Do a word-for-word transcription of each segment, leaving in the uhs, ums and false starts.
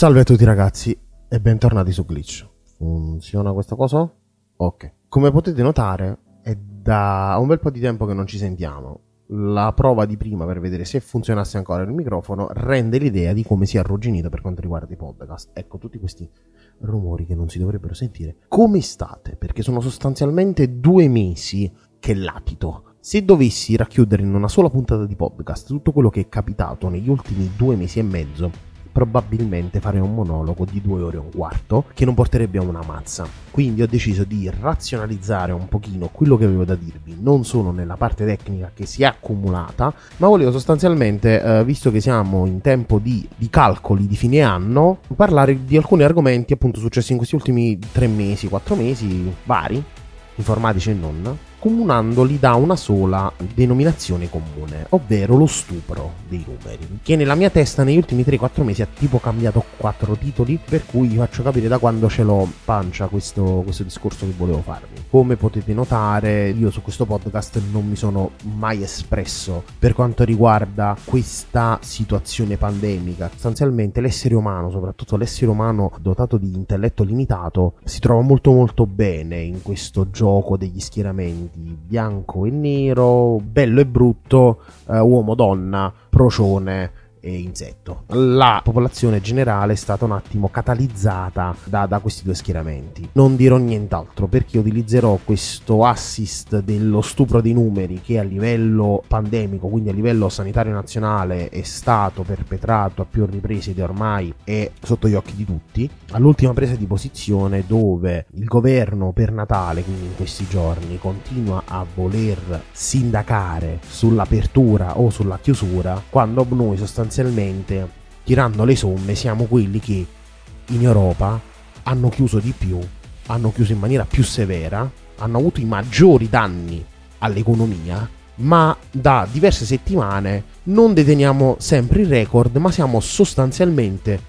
Salve a tutti ragazzi e bentornati su Glitch. Funziona questa cosa? Ok. Come potete notare è da un bel po' di tempo che non ci sentiamo. La prova di prima per vedere se funzionasse ancora il microfono rende l'idea di come sia arrugginito per quanto riguarda i podcast. Ecco, tutti questi rumori che non si dovrebbero sentire. Come state? Perché sono sostanzialmente due mesi che lapito. Se dovessi racchiudere in una sola puntata di podcast tutto quello che è capitato negli ultimi due mesi e mezzo, probabilmente farei un monologo di due ore e un quarto che non porterebbe a una mazza. Quindi ho deciso di razionalizzare un pochino quello che avevo da dirvi, non solo nella parte tecnica che si è accumulata, ma volevo sostanzialmente, eh, visto che siamo in tempo di, di calcoli di fine anno, parlare di alcuni argomenti appunto successi in questi ultimi tre mesi, quattro mesi, vari, informatici e non, accomunandoli da una sola denominazione comune, ovvero lo stupro dei numeri, che nella mia testa negli ultimi tre quattro mesi ha tipo cambiato quattro titoli, per cui vi faccio capire da quando ce l'ho in pancia questo, questo discorso che volevo farvi. Come potete notare, io su questo podcast non mi sono mai espresso per quanto riguarda questa situazione pandemica. Sostanzialmente l'essere umano, soprattutto l'essere umano dotato di intelletto limitato, si trova molto molto bene in questo gioco degli schieramenti bianco e nero, bello e brutto, eh, uomo-donna, procione e insetto. La popolazione generale è stata un attimo catalizzata da, da questi due schieramenti. Non dirò nient'altro perché utilizzerò questo assist dello stupro dei numeri che a livello pandemico, quindi a livello sanitario nazionale, è stato perpetrato a più riprese ed ormai è sotto gli occhi di tutti, all'ultima presa di posizione dove il governo per Natale, quindi in questi giorni, continua a voler sindacare sull'apertura o sulla chiusura, quando noi sostanzialmente Sostanzialmente, tirando le somme, siamo quelli che in Europa hanno chiuso di più, hanno chiuso in maniera più severa, hanno avuto i maggiori danni all'economia, ma da diverse settimane non deteniamo sempre il record, ma siamo sostanzialmente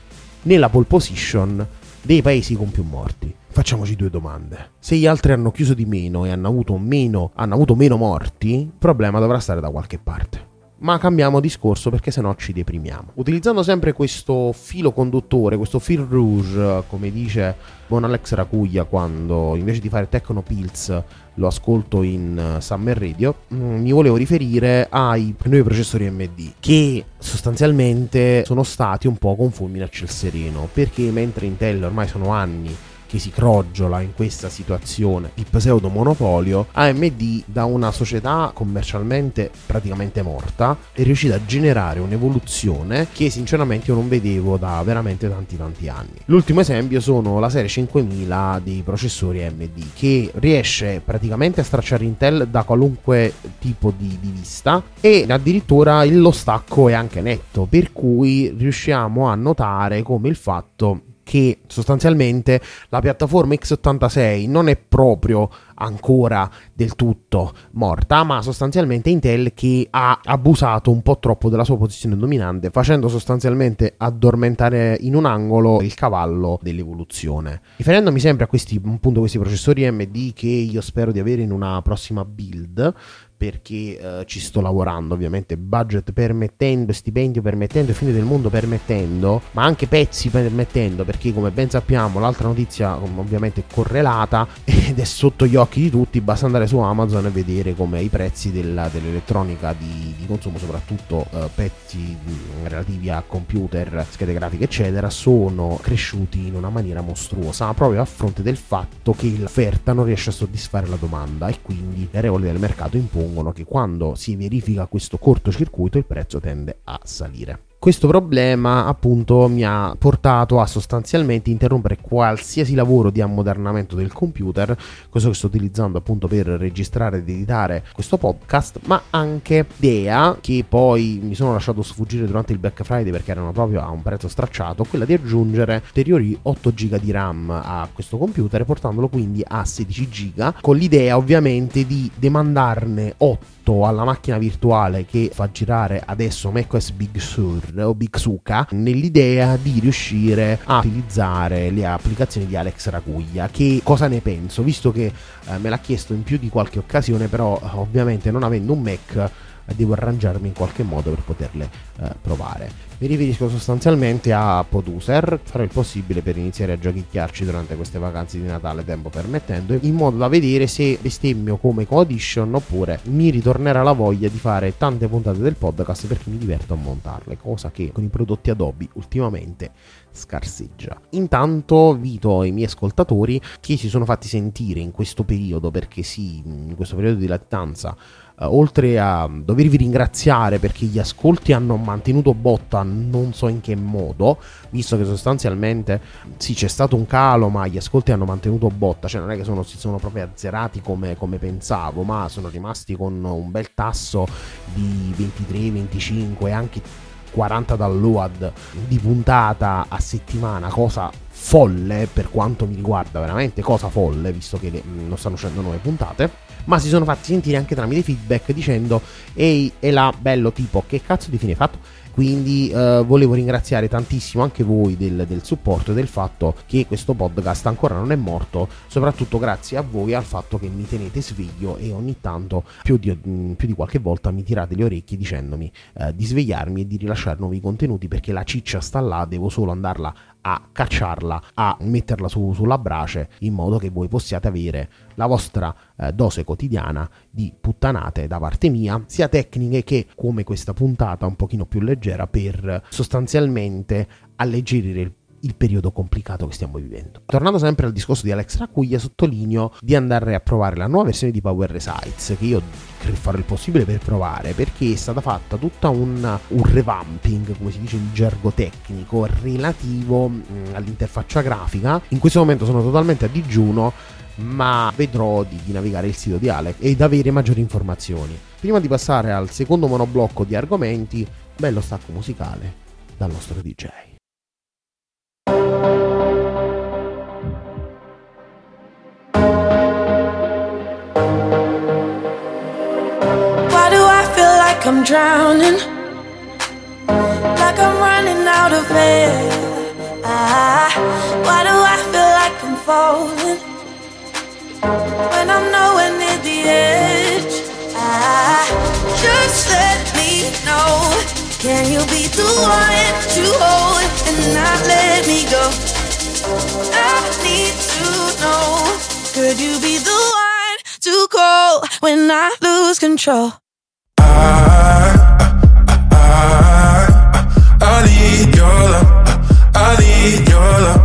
nella pole position dei paesi con più morti. Facciamoci due domande. Se gli altri hanno chiuso di meno e hanno avuto meno, hanno avuto meno morti, il problema dovrà stare da qualche parte. Ma cambiamo discorso perché sennò ci deprimiamo. Utilizzando sempre questo filo conduttore, questo fil rouge, come dice buon Alex Raguglia quando invece di fare Techno Pills lo ascolto in Summer Radio, mi volevo riferire ai nuovi processori A M D che sostanzialmente sono stati un po' con fulmine a ciel sereno, perché mentre Intel ormai sono anni che si crogiola in questa situazione di pseudo monopolio, A M D, da una società commercialmente praticamente morta, è riuscita a generare un'evoluzione che sinceramente io non vedevo da veramente tanti tanti anni. L'ultimo esempio sono la serie cinquemila dei processori A M D, che riesce praticamente a stracciare Intel da qualunque tipo di, di vista, e addirittura lo stacco è anche netto, per cui riusciamo a notare come il fatto che sostanzialmente la piattaforma x ottantasei non è proprio ancora del tutto morta, ma sostanzialmente Intel che ha abusato un po' troppo della sua posizione dominante, facendo sostanzialmente addormentare in un angolo il cavallo dell'evoluzione. Riferendomi sempre a questi, appunto, questi processori A M D che io spero di avere in una prossima build, perché eh, ci sto lavorando, ovviamente budget permettendo, stipendio permettendo, fine del mondo permettendo, ma anche pezzi permettendo, perché come ben sappiamo l'altra notizia ovviamente è correlata ed è sotto gli occhi di tutti. Basta andare su Amazon e vedere come i prezzi della, dell'elettronica di, di consumo, soprattutto eh, pezzi relativi a computer, schede grafiche eccetera, sono cresciuti in una maniera mostruosa, proprio a fronte del fatto che l'offerta non riesce a soddisfare la domanda, e quindi le regole del mercato impongono che quando si verifica questo cortocircuito il prezzo tende a salire. Questo problema appunto mi ha portato a sostanzialmente interrompere qualsiasi lavoro di ammodernamento del computer, cosa che sto utilizzando appunto per registrare ed editare questo podcast, ma anche l'idea, che poi mi sono lasciato sfuggire durante il Black Friday perché erano proprio a un prezzo stracciato, quella di aggiungere ulteriori otto giga di RAM a questo computer, portandolo quindi a sedici giga, con l'idea ovviamente di demandarne otto alla macchina virtuale che fa girare adesso macOS Big Sur o Big Suka, nell'idea di riuscire a utilizzare le applicazioni di Alex Raguglia. Che cosa ne penso? Visto che eh, me l'ha chiesto in più di qualche occasione, però ovviamente non avendo un Mac devo arrangiarmi in qualche modo per poterle eh, provare. Mi riferisco sostanzialmente a Producer, farò il possibile per iniziare a giochicchiarci durante queste vacanze di Natale, tempo permettendo, in modo da vedere se bestemmio come co-audition oppure mi ritornerà la voglia di fare tante puntate del podcast perché mi diverto a montarle, cosa che con i prodotti Adobe ultimamente scarseggia. Intanto invito i miei ascoltatori che si sono fatti sentire in questo periodo, perché sì, in questo periodo di lattanza, eh, oltre a dovervi ringraziare perché gli ascolti hanno mantenuto botta non so in che modo, visto che sostanzialmente sì, c'è stato un calo, ma gli ascolti hanno mantenuto botta, cioè non è che sono, si sono proprio azzerati come, come pensavo, ma sono rimasti con un bel tasso di ventitré, venticinque, anche quaranta dall'O A D di puntata a settimana, cosa folle per quanto mi riguarda, veramente cosa folle, visto che le, non stanno uscendo nuove puntate. Ma si sono fatti sentire anche tramite feedback dicendo: ehi, è là, bello, tipo, che cazzo di fine hai fatto? Quindi eh, volevo ringraziare tantissimo anche voi del, del supporto e del fatto che questo podcast ancora non è morto, soprattutto grazie a voi, al fatto che mi tenete sveglio e ogni tanto più di, più di qualche volta mi tirate le orecchie dicendomi eh, di svegliarmi e di rilasciare nuovi contenuti, perché la ciccia sta là, devo solo andarla a cacciarla, a metterla su, sulla brace, in modo che voi possiate avere la vostra eh, dose quotidiana di puttanate da parte mia, sia tecniche che, come questa puntata, un pochino più leggera, per sostanzialmente alleggerire il il periodo complicato che stiamo vivendo. Tornando sempre al discorso di Alex Raguglia, sottolineo di andare a provare la nuova versione di Power Resize, che io farò il possibile per provare, perché è stata fatta tutta un, un revamping, come si dice in gergo tecnico, relativo mh, all'interfaccia grafica. In questo momento sono totalmente a digiuno, ma vedrò di, di navigare il sito di Alex ed avere maggiori informazioni. Prima di passare al secondo monoblocco di argomenti, bello stacco musicale dal nostro D J. I'm drowning, like I'm running out of air. I, why do I feel like I'm falling when I'm nowhere near the edge? I, just let me know, can you be the one to hold and not let me go? I need to know, could you be the one to call when I lose control? I need your love, I need your love,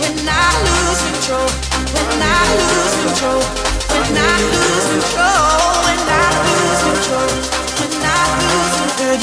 when I lose control, when I lose control, when I lose control, when I lose control, when I lose control, could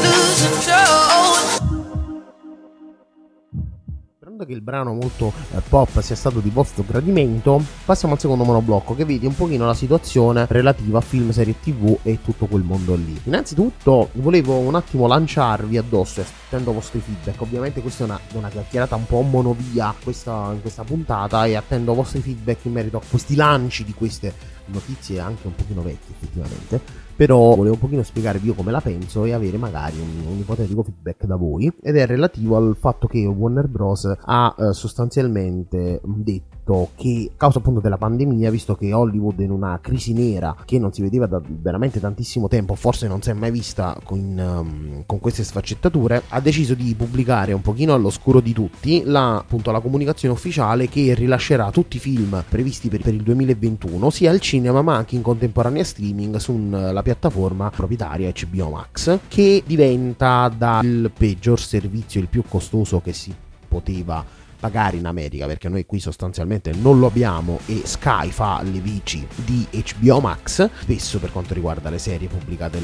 lose control, che il brano molto eh, pop sia stato di vostro gradimento, passiamo al secondo monoblocco, che vede un pochino la situazione relativa a film, serie tv e tutto quel mondo lì. Innanzitutto volevo un attimo lanciarvi addosso e attendo i vostri feedback. Ovviamente questa è una, una chiacchierata un po' monovia questa, in questa puntata, e attendo i vostri feedback in merito a questi lanci di queste notizie anche un pochino vecchie effettivamente, però volevo un pochino spiegarvi io come la penso e avere magari un, un ipotetico feedback da voi, ed è relativo al fatto che Warner Bros ha eh, sostanzialmente detto che a causa appunto della pandemia, visto che Hollywood è in una crisi nera che non si vedeva da veramente tantissimo tempo, forse non si è mai vista con, um, con queste sfaccettature, ha deciso di pubblicare un pochino all'oscuro di tutti la, appunto, la comunicazione ufficiale che rilascerà tutti i film previsti per, per il duemilaventuno sia al cinema ma anche in contemporanea streaming sulla piattaforma proprietaria H B O Max, che diventa dal peggior servizio il più costoso che si poteva pagare in America, perché noi qui sostanzialmente non lo abbiamo, e Sky fa le vici di H B O Max spesso per quanto riguarda le serie pubblicate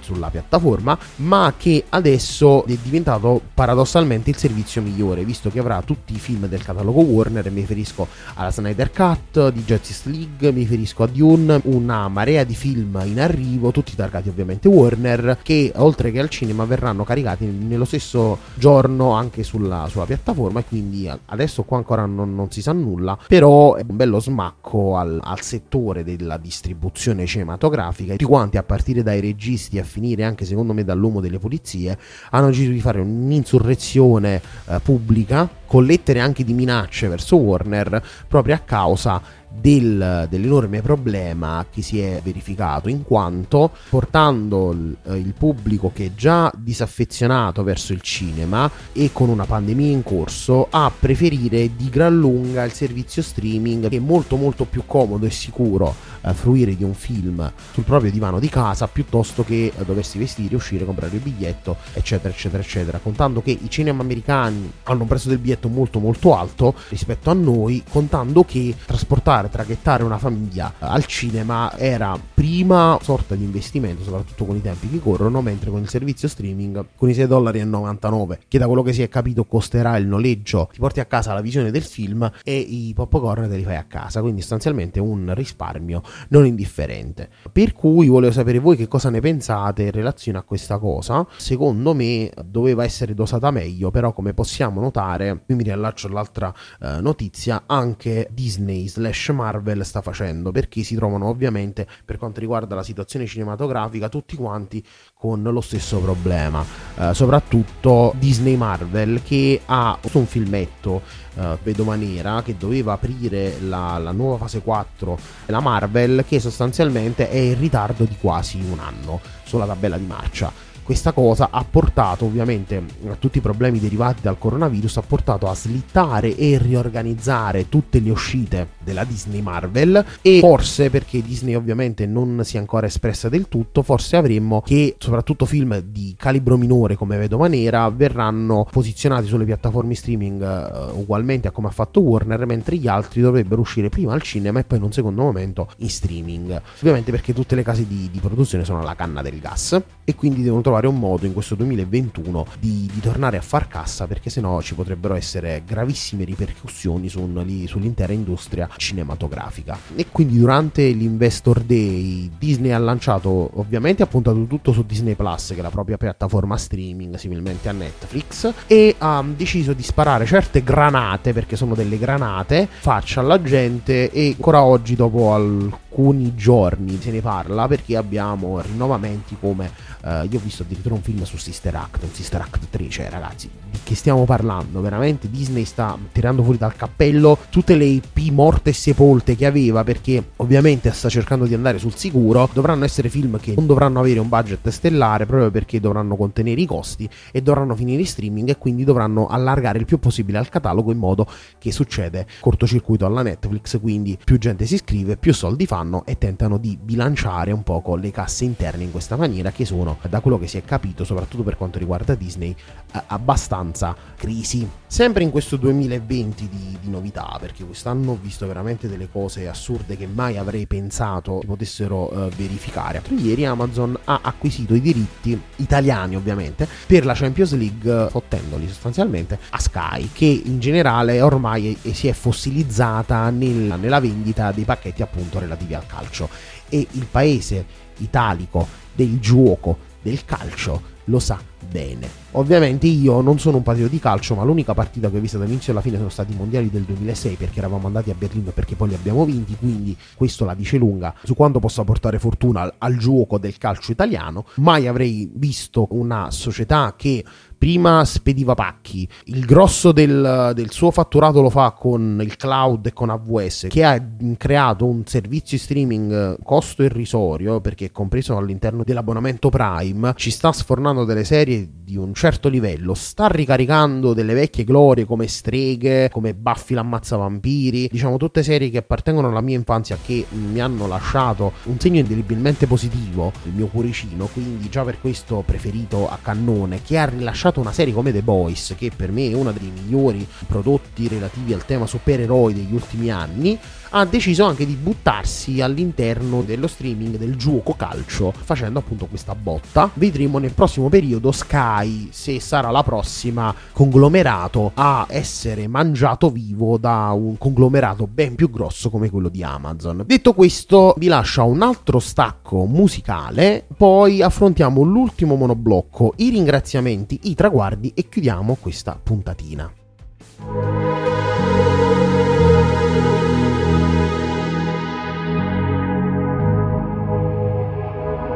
sulla piattaforma, ma che adesso è diventato paradossalmente il servizio migliore, visto che avrà tutti i film del catalogo Warner, e mi riferisco alla Snyder Cut, di Justice League, mi riferisco a Dune, una marea di film in arrivo, tutti targati ovviamente Warner, che oltre che al cinema verranno caricati nello stesso giorno anche sulla, sulla piattaforma, e quindi adesso qua ancora non, non si sa nulla, però è un bello smacco al, al settore della distribuzione cinematografica. Tutti quanti, a partire dai registi a finire anche secondo me dall'uomo delle pulizie, hanno deciso di fare un'insurrezione eh, pubblica, con lettere anche di minacce verso Warner, proprio a causa Del, dell'enorme problema che si è verificato, in quanto portando il, il pubblico che è già disaffezionato verso il cinema e con una pandemia in corso a preferire di gran lunga il servizio streaming, che è molto molto più comodo e sicuro eh, fruire di un film sul proprio divano di casa piuttosto che eh, doversi vestire, uscire, comprare il biglietto eccetera eccetera eccetera, contando che i cinema americani hanno un prezzo del biglietto molto molto alto rispetto a noi, contando che trasportare traghettare una famiglia al cinema era prima sorta di investimento, soprattutto con i tempi che corrono, mentre con il servizio streaming, con i sei virgola novantanove dollari, che da quello che si è capito costerà il noleggio, ti porti a casa la visione del film e i popcorn te li fai a casa, quindi sostanzialmente un risparmio non indifferente. Per cui volevo sapere voi che cosa ne pensate in relazione a questa cosa. Secondo me doveva essere dosata meglio, però come possiamo notare, qui mi riallaccio all'altra eh, notizia, anche Disney slash Marvel sta facendo, perché si trovano ovviamente per quanto riguarda la situazione cinematografica tutti quanti con lo stesso problema, eh, soprattutto Disney Marvel, che ha un filmetto, eh, Vedova Nera, che doveva aprire la, la nuova fase quattro della Marvel, che sostanzialmente è in ritardo di quasi un anno sulla tabella di marcia. Questa cosa ha portato ovviamente a tutti i problemi derivati dal coronavirus, ha portato a slittare e riorganizzare tutte le uscite della Disney Marvel, e forse, perché Disney ovviamente non si è ancora espressa del tutto, forse avremmo che soprattutto film di calibro minore come Vedova Nera verranno posizionati sulle piattaforme streaming uh, ugualmente a come ha fatto Warner, mentre gli altri dovrebbero uscire prima al cinema e poi in un secondo momento in streaming, ovviamente perché tutte le case di, di produzione sono alla canna del gas e quindi devono trovare un modo in questo duemilaventuno di, di tornare a far cassa, perché sennò ci potrebbero essere gravissime ripercussioni su un, sull'intera industria cinematografica. E quindi durante l'Investor Day Disney ha lanciato, ovviamente ha puntato tutto su Disney Plus, che è la propria piattaforma streaming similmente a Netflix, e ha deciso di sparare certe granate, perché sono delle granate, faccia alla gente, e ancora oggi dopo alcuni giorni se ne parla, perché abbiamo rinnovamenti come eh, io ho visto addirittura un film su Sister Act, un Sister Act tre, cioè ragazzi, di che stiamo parlando? Veramente Disney sta tirando fuori dal cappello tutte le I P morte e sepolte che aveva, perché ovviamente sta cercando di andare sul sicuro. Dovranno essere film che non dovranno avere un budget stellare, proprio perché dovranno contenere i costi e dovranno finire in streaming, e quindi dovranno allargare il più possibile al catalogo, in modo che succede cortocircuito alla Netflix, quindi più gente si iscrive, più soldi fa, fanno e tentano di bilanciare un poco le casse interne in questa maniera, che sono, da quello che si è capito, soprattutto per quanto riguarda Disney, abbastanza crisi. Sempre in questo duemilaventi di, di novità, perché quest'anno ho visto veramente delle cose assurde che mai avrei pensato potessero eh, verificare. Ieri Amazon ha acquisito i diritti italiani, ovviamente, per la Champions League, fottendoli sostanzialmente a Sky, che in generale ormai è, si è fossilizzata nel, nella vendita dei pacchetti appunto relativi al calcio, e il paese italico del gioco del calcio lo sa bene. Ovviamente io non sono un patito di calcio, ma l'unica partita che ho visto dall'inizio alla fine sono stati i mondiali del duemilasei, perché eravamo andati a Berlino e perché poi li abbiamo vinti, quindi questo la dice lunga su quanto possa portare fortuna al, al gioco del calcio italiano. Mai avrei visto una società che prima spediva pacchi, il grosso del, del suo fatturato lo fa con il cloud e con A W S, che ha creato un servizio streaming costo irrisorio, perché è compreso all'interno dell'abbonamento Prime, ci sta sfornando delle serie di un certo livello, sta ricaricando delle vecchie glorie come Streghe, come Buffy l'ammazzavampiri, diciamo tutte serie che appartengono alla mia infanzia, che mi hanno lasciato un segno indelebilmente positivo nel mio cuoricino, quindi già per questo preferito a cannone, che ha rilasciato una serie come The Boys, che per me è uno dei migliori prodotti relativi al tema supereroi degli ultimi anni, ha deciso anche di buttarsi all'interno dello streaming del gioco calcio, facendo appunto questa botta. Vedremo nel prossimo periodo Sky, se sarà la prossima conglomerato a essere mangiato vivo da un conglomerato ben più grosso come quello di Amazon. Detto questo, vi lascio un altro stacco musicale, poi affrontiamo l'ultimo monoblocco, i ringraziamenti, i traguardi, e chiudiamo questa puntatina.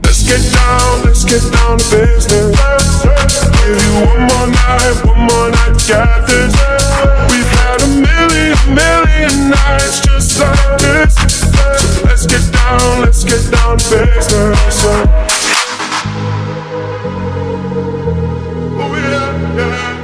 Let's get down, let's get down to business. Give you one more night, one more night to get this. We've had a million, million nights just like this. So let's get down, let's get down to business. Oh yeah, yeah.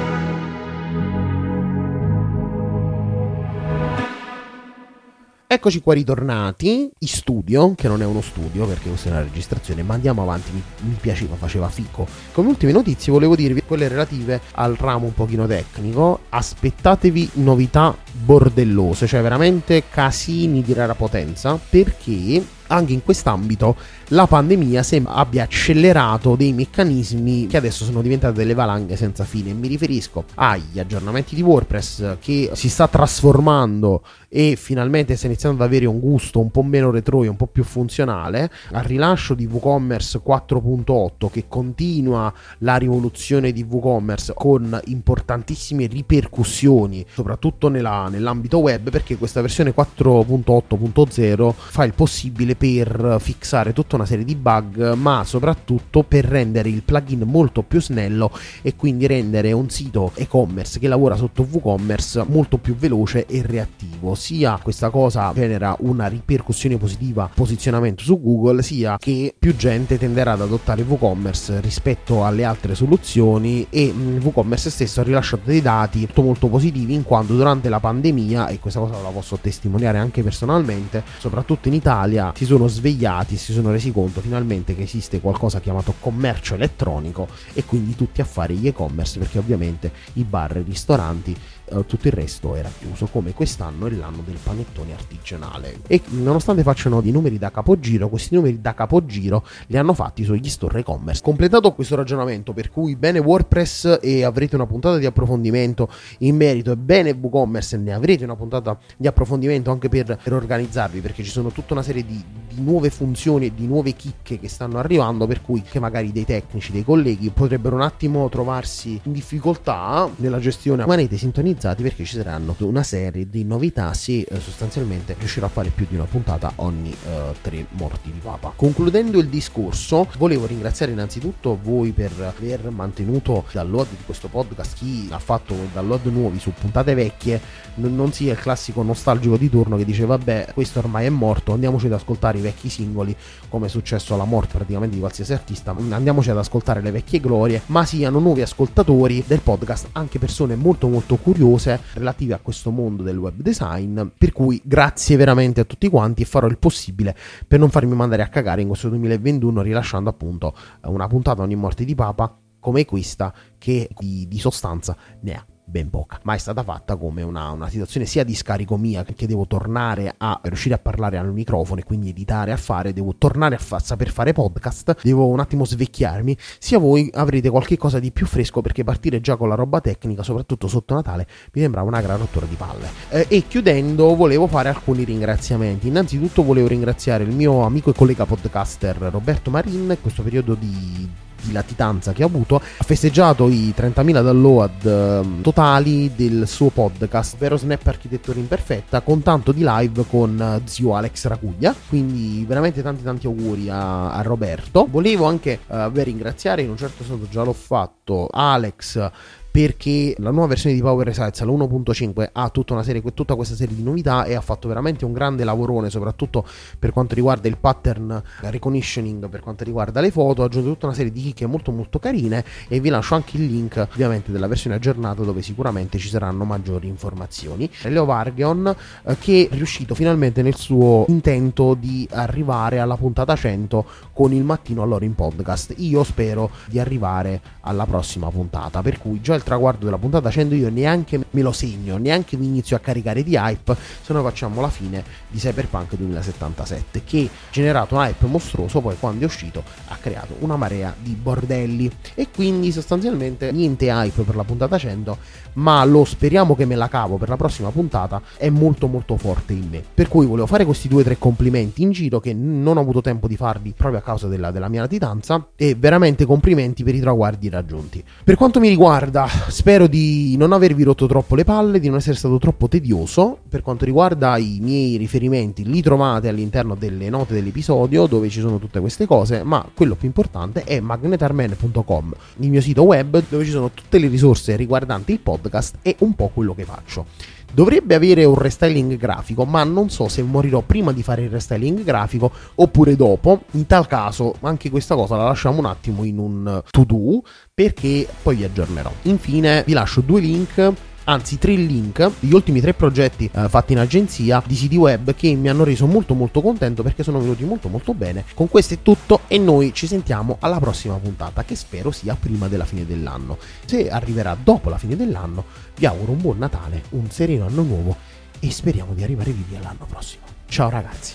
Eccoci qua ritornati in studio, che non è uno studio perché questa è una registrazione, ma andiamo avanti, mi, mi piaceva, faceva fico. Come ultime notizie volevo dirvi quelle relative al ramo un pochino tecnico. Aspettatevi novità bordellose, cioè veramente casini di rara potenza, perché anche in quest'ambito la pandemia sembra abbia accelerato dei meccanismi che adesso sono diventati delle valanghe senza fine. Mi riferisco agli aggiornamenti di WordPress, che si sta trasformando e finalmente sta iniziando ad avere un gusto un po' meno retro e un po' più funzionale, al rilascio di WooCommerce quattro punto otto, che continua la rivoluzione di WooCommerce con importantissime ripercussioni soprattutto nella, nell'ambito web, perché questa versione quattro punto otto punto zero fa il possibile per fixare tutta una serie di bug, ma soprattutto per rendere il plugin molto più snello e quindi rendere un sito e-commerce che lavora sotto WooCommerce molto più veloce e reattivo. Sia questa cosa genera una ripercussione positiva, posizionamento su Google, sia che più gente tenderà ad adottare WooCommerce rispetto alle altre soluzioni. E WooCommerce stesso ha rilasciato dei dati molto, molto positivi, in quanto durante la pandemia, e questa cosa la posso testimoniare anche personalmente, soprattutto in Italia si sono svegliati e si sono resi conto finalmente che esiste qualcosa chiamato commercio elettronico, e quindi tutti a fare gli e-commerce, perché ovviamente i bar, i ristoranti, eh, tutto il resto era chiuso, come quest'anno è l'anno del panettone artigianale. E nonostante facciano dei numeri da capogiro, questi numeri da capogiro li hanno fatti sugli store e-commerce. Completato questo ragionamento, per cui bene WordPress e avrete una puntata di approfondimento in merito, e bene WooCommerce ne avrete una puntata di approfondimento anche per, per organizzarvi, perché ci sono tutta una serie di, di nuove funzioni e di nuove chicche che stanno arrivando, per cui che magari dei tecnici, dei colleghi potrebbero un attimo trovarsi in difficoltà nella gestione. Rimanete sintonizzati, perché ci saranno una serie di novità se eh, sostanzialmente riuscirò a fare più di una puntata ogni eh, tre morti di papa. Concludendo il discorso, volevo ringraziare innanzitutto voi per aver mantenuto download di questo podcast, chi ha fatto download nuovi su puntate vecchie n- non sia il classico nostalgico di turno che dice vabbè questo ormai è morto, andiamoci ad ascoltare i vecchi singoli, come è successo alla morte praticamente di qualsiasi artista, andiamoci ad ascoltare le vecchie glorie, ma siano nuovi ascoltatori del podcast, anche persone molto molto curiose relative a questo mondo del web design, per cui grazie veramente a tutti quanti, e farò il possibile per non farmi mandare a cagare in questo duemilaventuno, rilasciando appunto una puntata ogni morte di papa come questa, che di, di sostanza ne ha ben poca, ma è stata fatta come una, una situazione sia di scarico mia, che devo tornare a riuscire a parlare al microfono e quindi editare, a fare, devo tornare a fa- saper fare podcast, devo un attimo svecchiarmi, sia voi avrete qualche cosa di più fresco, perché partire già con la roba tecnica soprattutto sotto Natale mi sembrava una gran rottura di palle. Eh, e chiudendo volevo fare alcuni ringraziamenti. Innanzitutto volevo ringraziare il mio amico e collega podcaster Roberto Marin. In questo periodo di di latitanza che ha avuto, ha festeggiato i trentamila download eh, totali del suo podcast Vero Snap Architettura Imperfetta, con tanto di live con eh, zio Alex Raguglia, quindi veramente tanti tanti auguri a, a Roberto. Volevo anche eh, ringraziare, in un certo senso già l'ho fatto, Alex, perché la nuova versione di Power Resize, la uno punto cinque, ha tutta una serie, tutta questa serie di novità, e ha fatto veramente un grande lavorone soprattutto per quanto riguarda il pattern reconditioning, per quanto riguarda le foto, ha aggiunto tutta una serie di chicche molto molto carine, e vi lascio anche il link ovviamente della versione aggiornata, dove sicuramente ci saranno maggiori informazioni. Leo Varghion, eh, che è riuscito finalmente nel suo intento di arrivare alla puntata cento con Il mattino ha l'oro in podcast. Io spero di arrivare alla prossima puntata, per cui già traguardo della puntata cento io neanche me lo segno, neanche mi inizio a caricare di hype, se no facciamo la fine di Cyberpunk duemilasettantasette, che generato un hype mostruoso, poi quando è uscito ha creato una marea di bordelli. E quindi sostanzialmente niente hype per la puntata cento, ma lo speriamo che me la cavo per la prossima puntata è molto molto forte in me, per cui volevo fare questi due o tre complimenti in giro che non ho avuto tempo di farvi proprio a causa della, della mia latitanza, e veramente complimenti per i traguardi raggiunti. Per quanto mi riguarda, spero di non avervi rotto troppo le palle, di non essere stato troppo tedioso. Per quanto riguarda i miei riferimenti, li trovate all'interno delle note dell'episodio, dove ci sono tutte queste cose, ma quello più importante è magnetarman punto com, il mio sito web, dove ci sono tutte le risorse riguardanti il podcast e un po' quello che faccio. Dovrebbe avere un restyling grafico, ma non so se morirò prima di fare il restyling grafico oppure dopo. In tal caso anche questa cosa la lasciamo un attimo in un to do, perché poi vi aggiornerò. Infine vi lascio due link, anzi tre link, gli ultimi tre progetti eh, fatti in agenzia di siti web, che mi hanno reso molto molto contento, perché sono venuti molto molto bene. Con questo è tutto, e noi ci sentiamo alla prossima puntata, che spero sia prima della fine dell'anno. Se arriverà dopo la fine dell'anno, vi auguro un buon Natale, un sereno anno nuovo, e speriamo di arrivare vivi all'anno prossimo. Ciao ragazzi.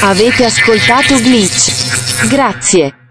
Avete ascoltato Glitch. Grazie.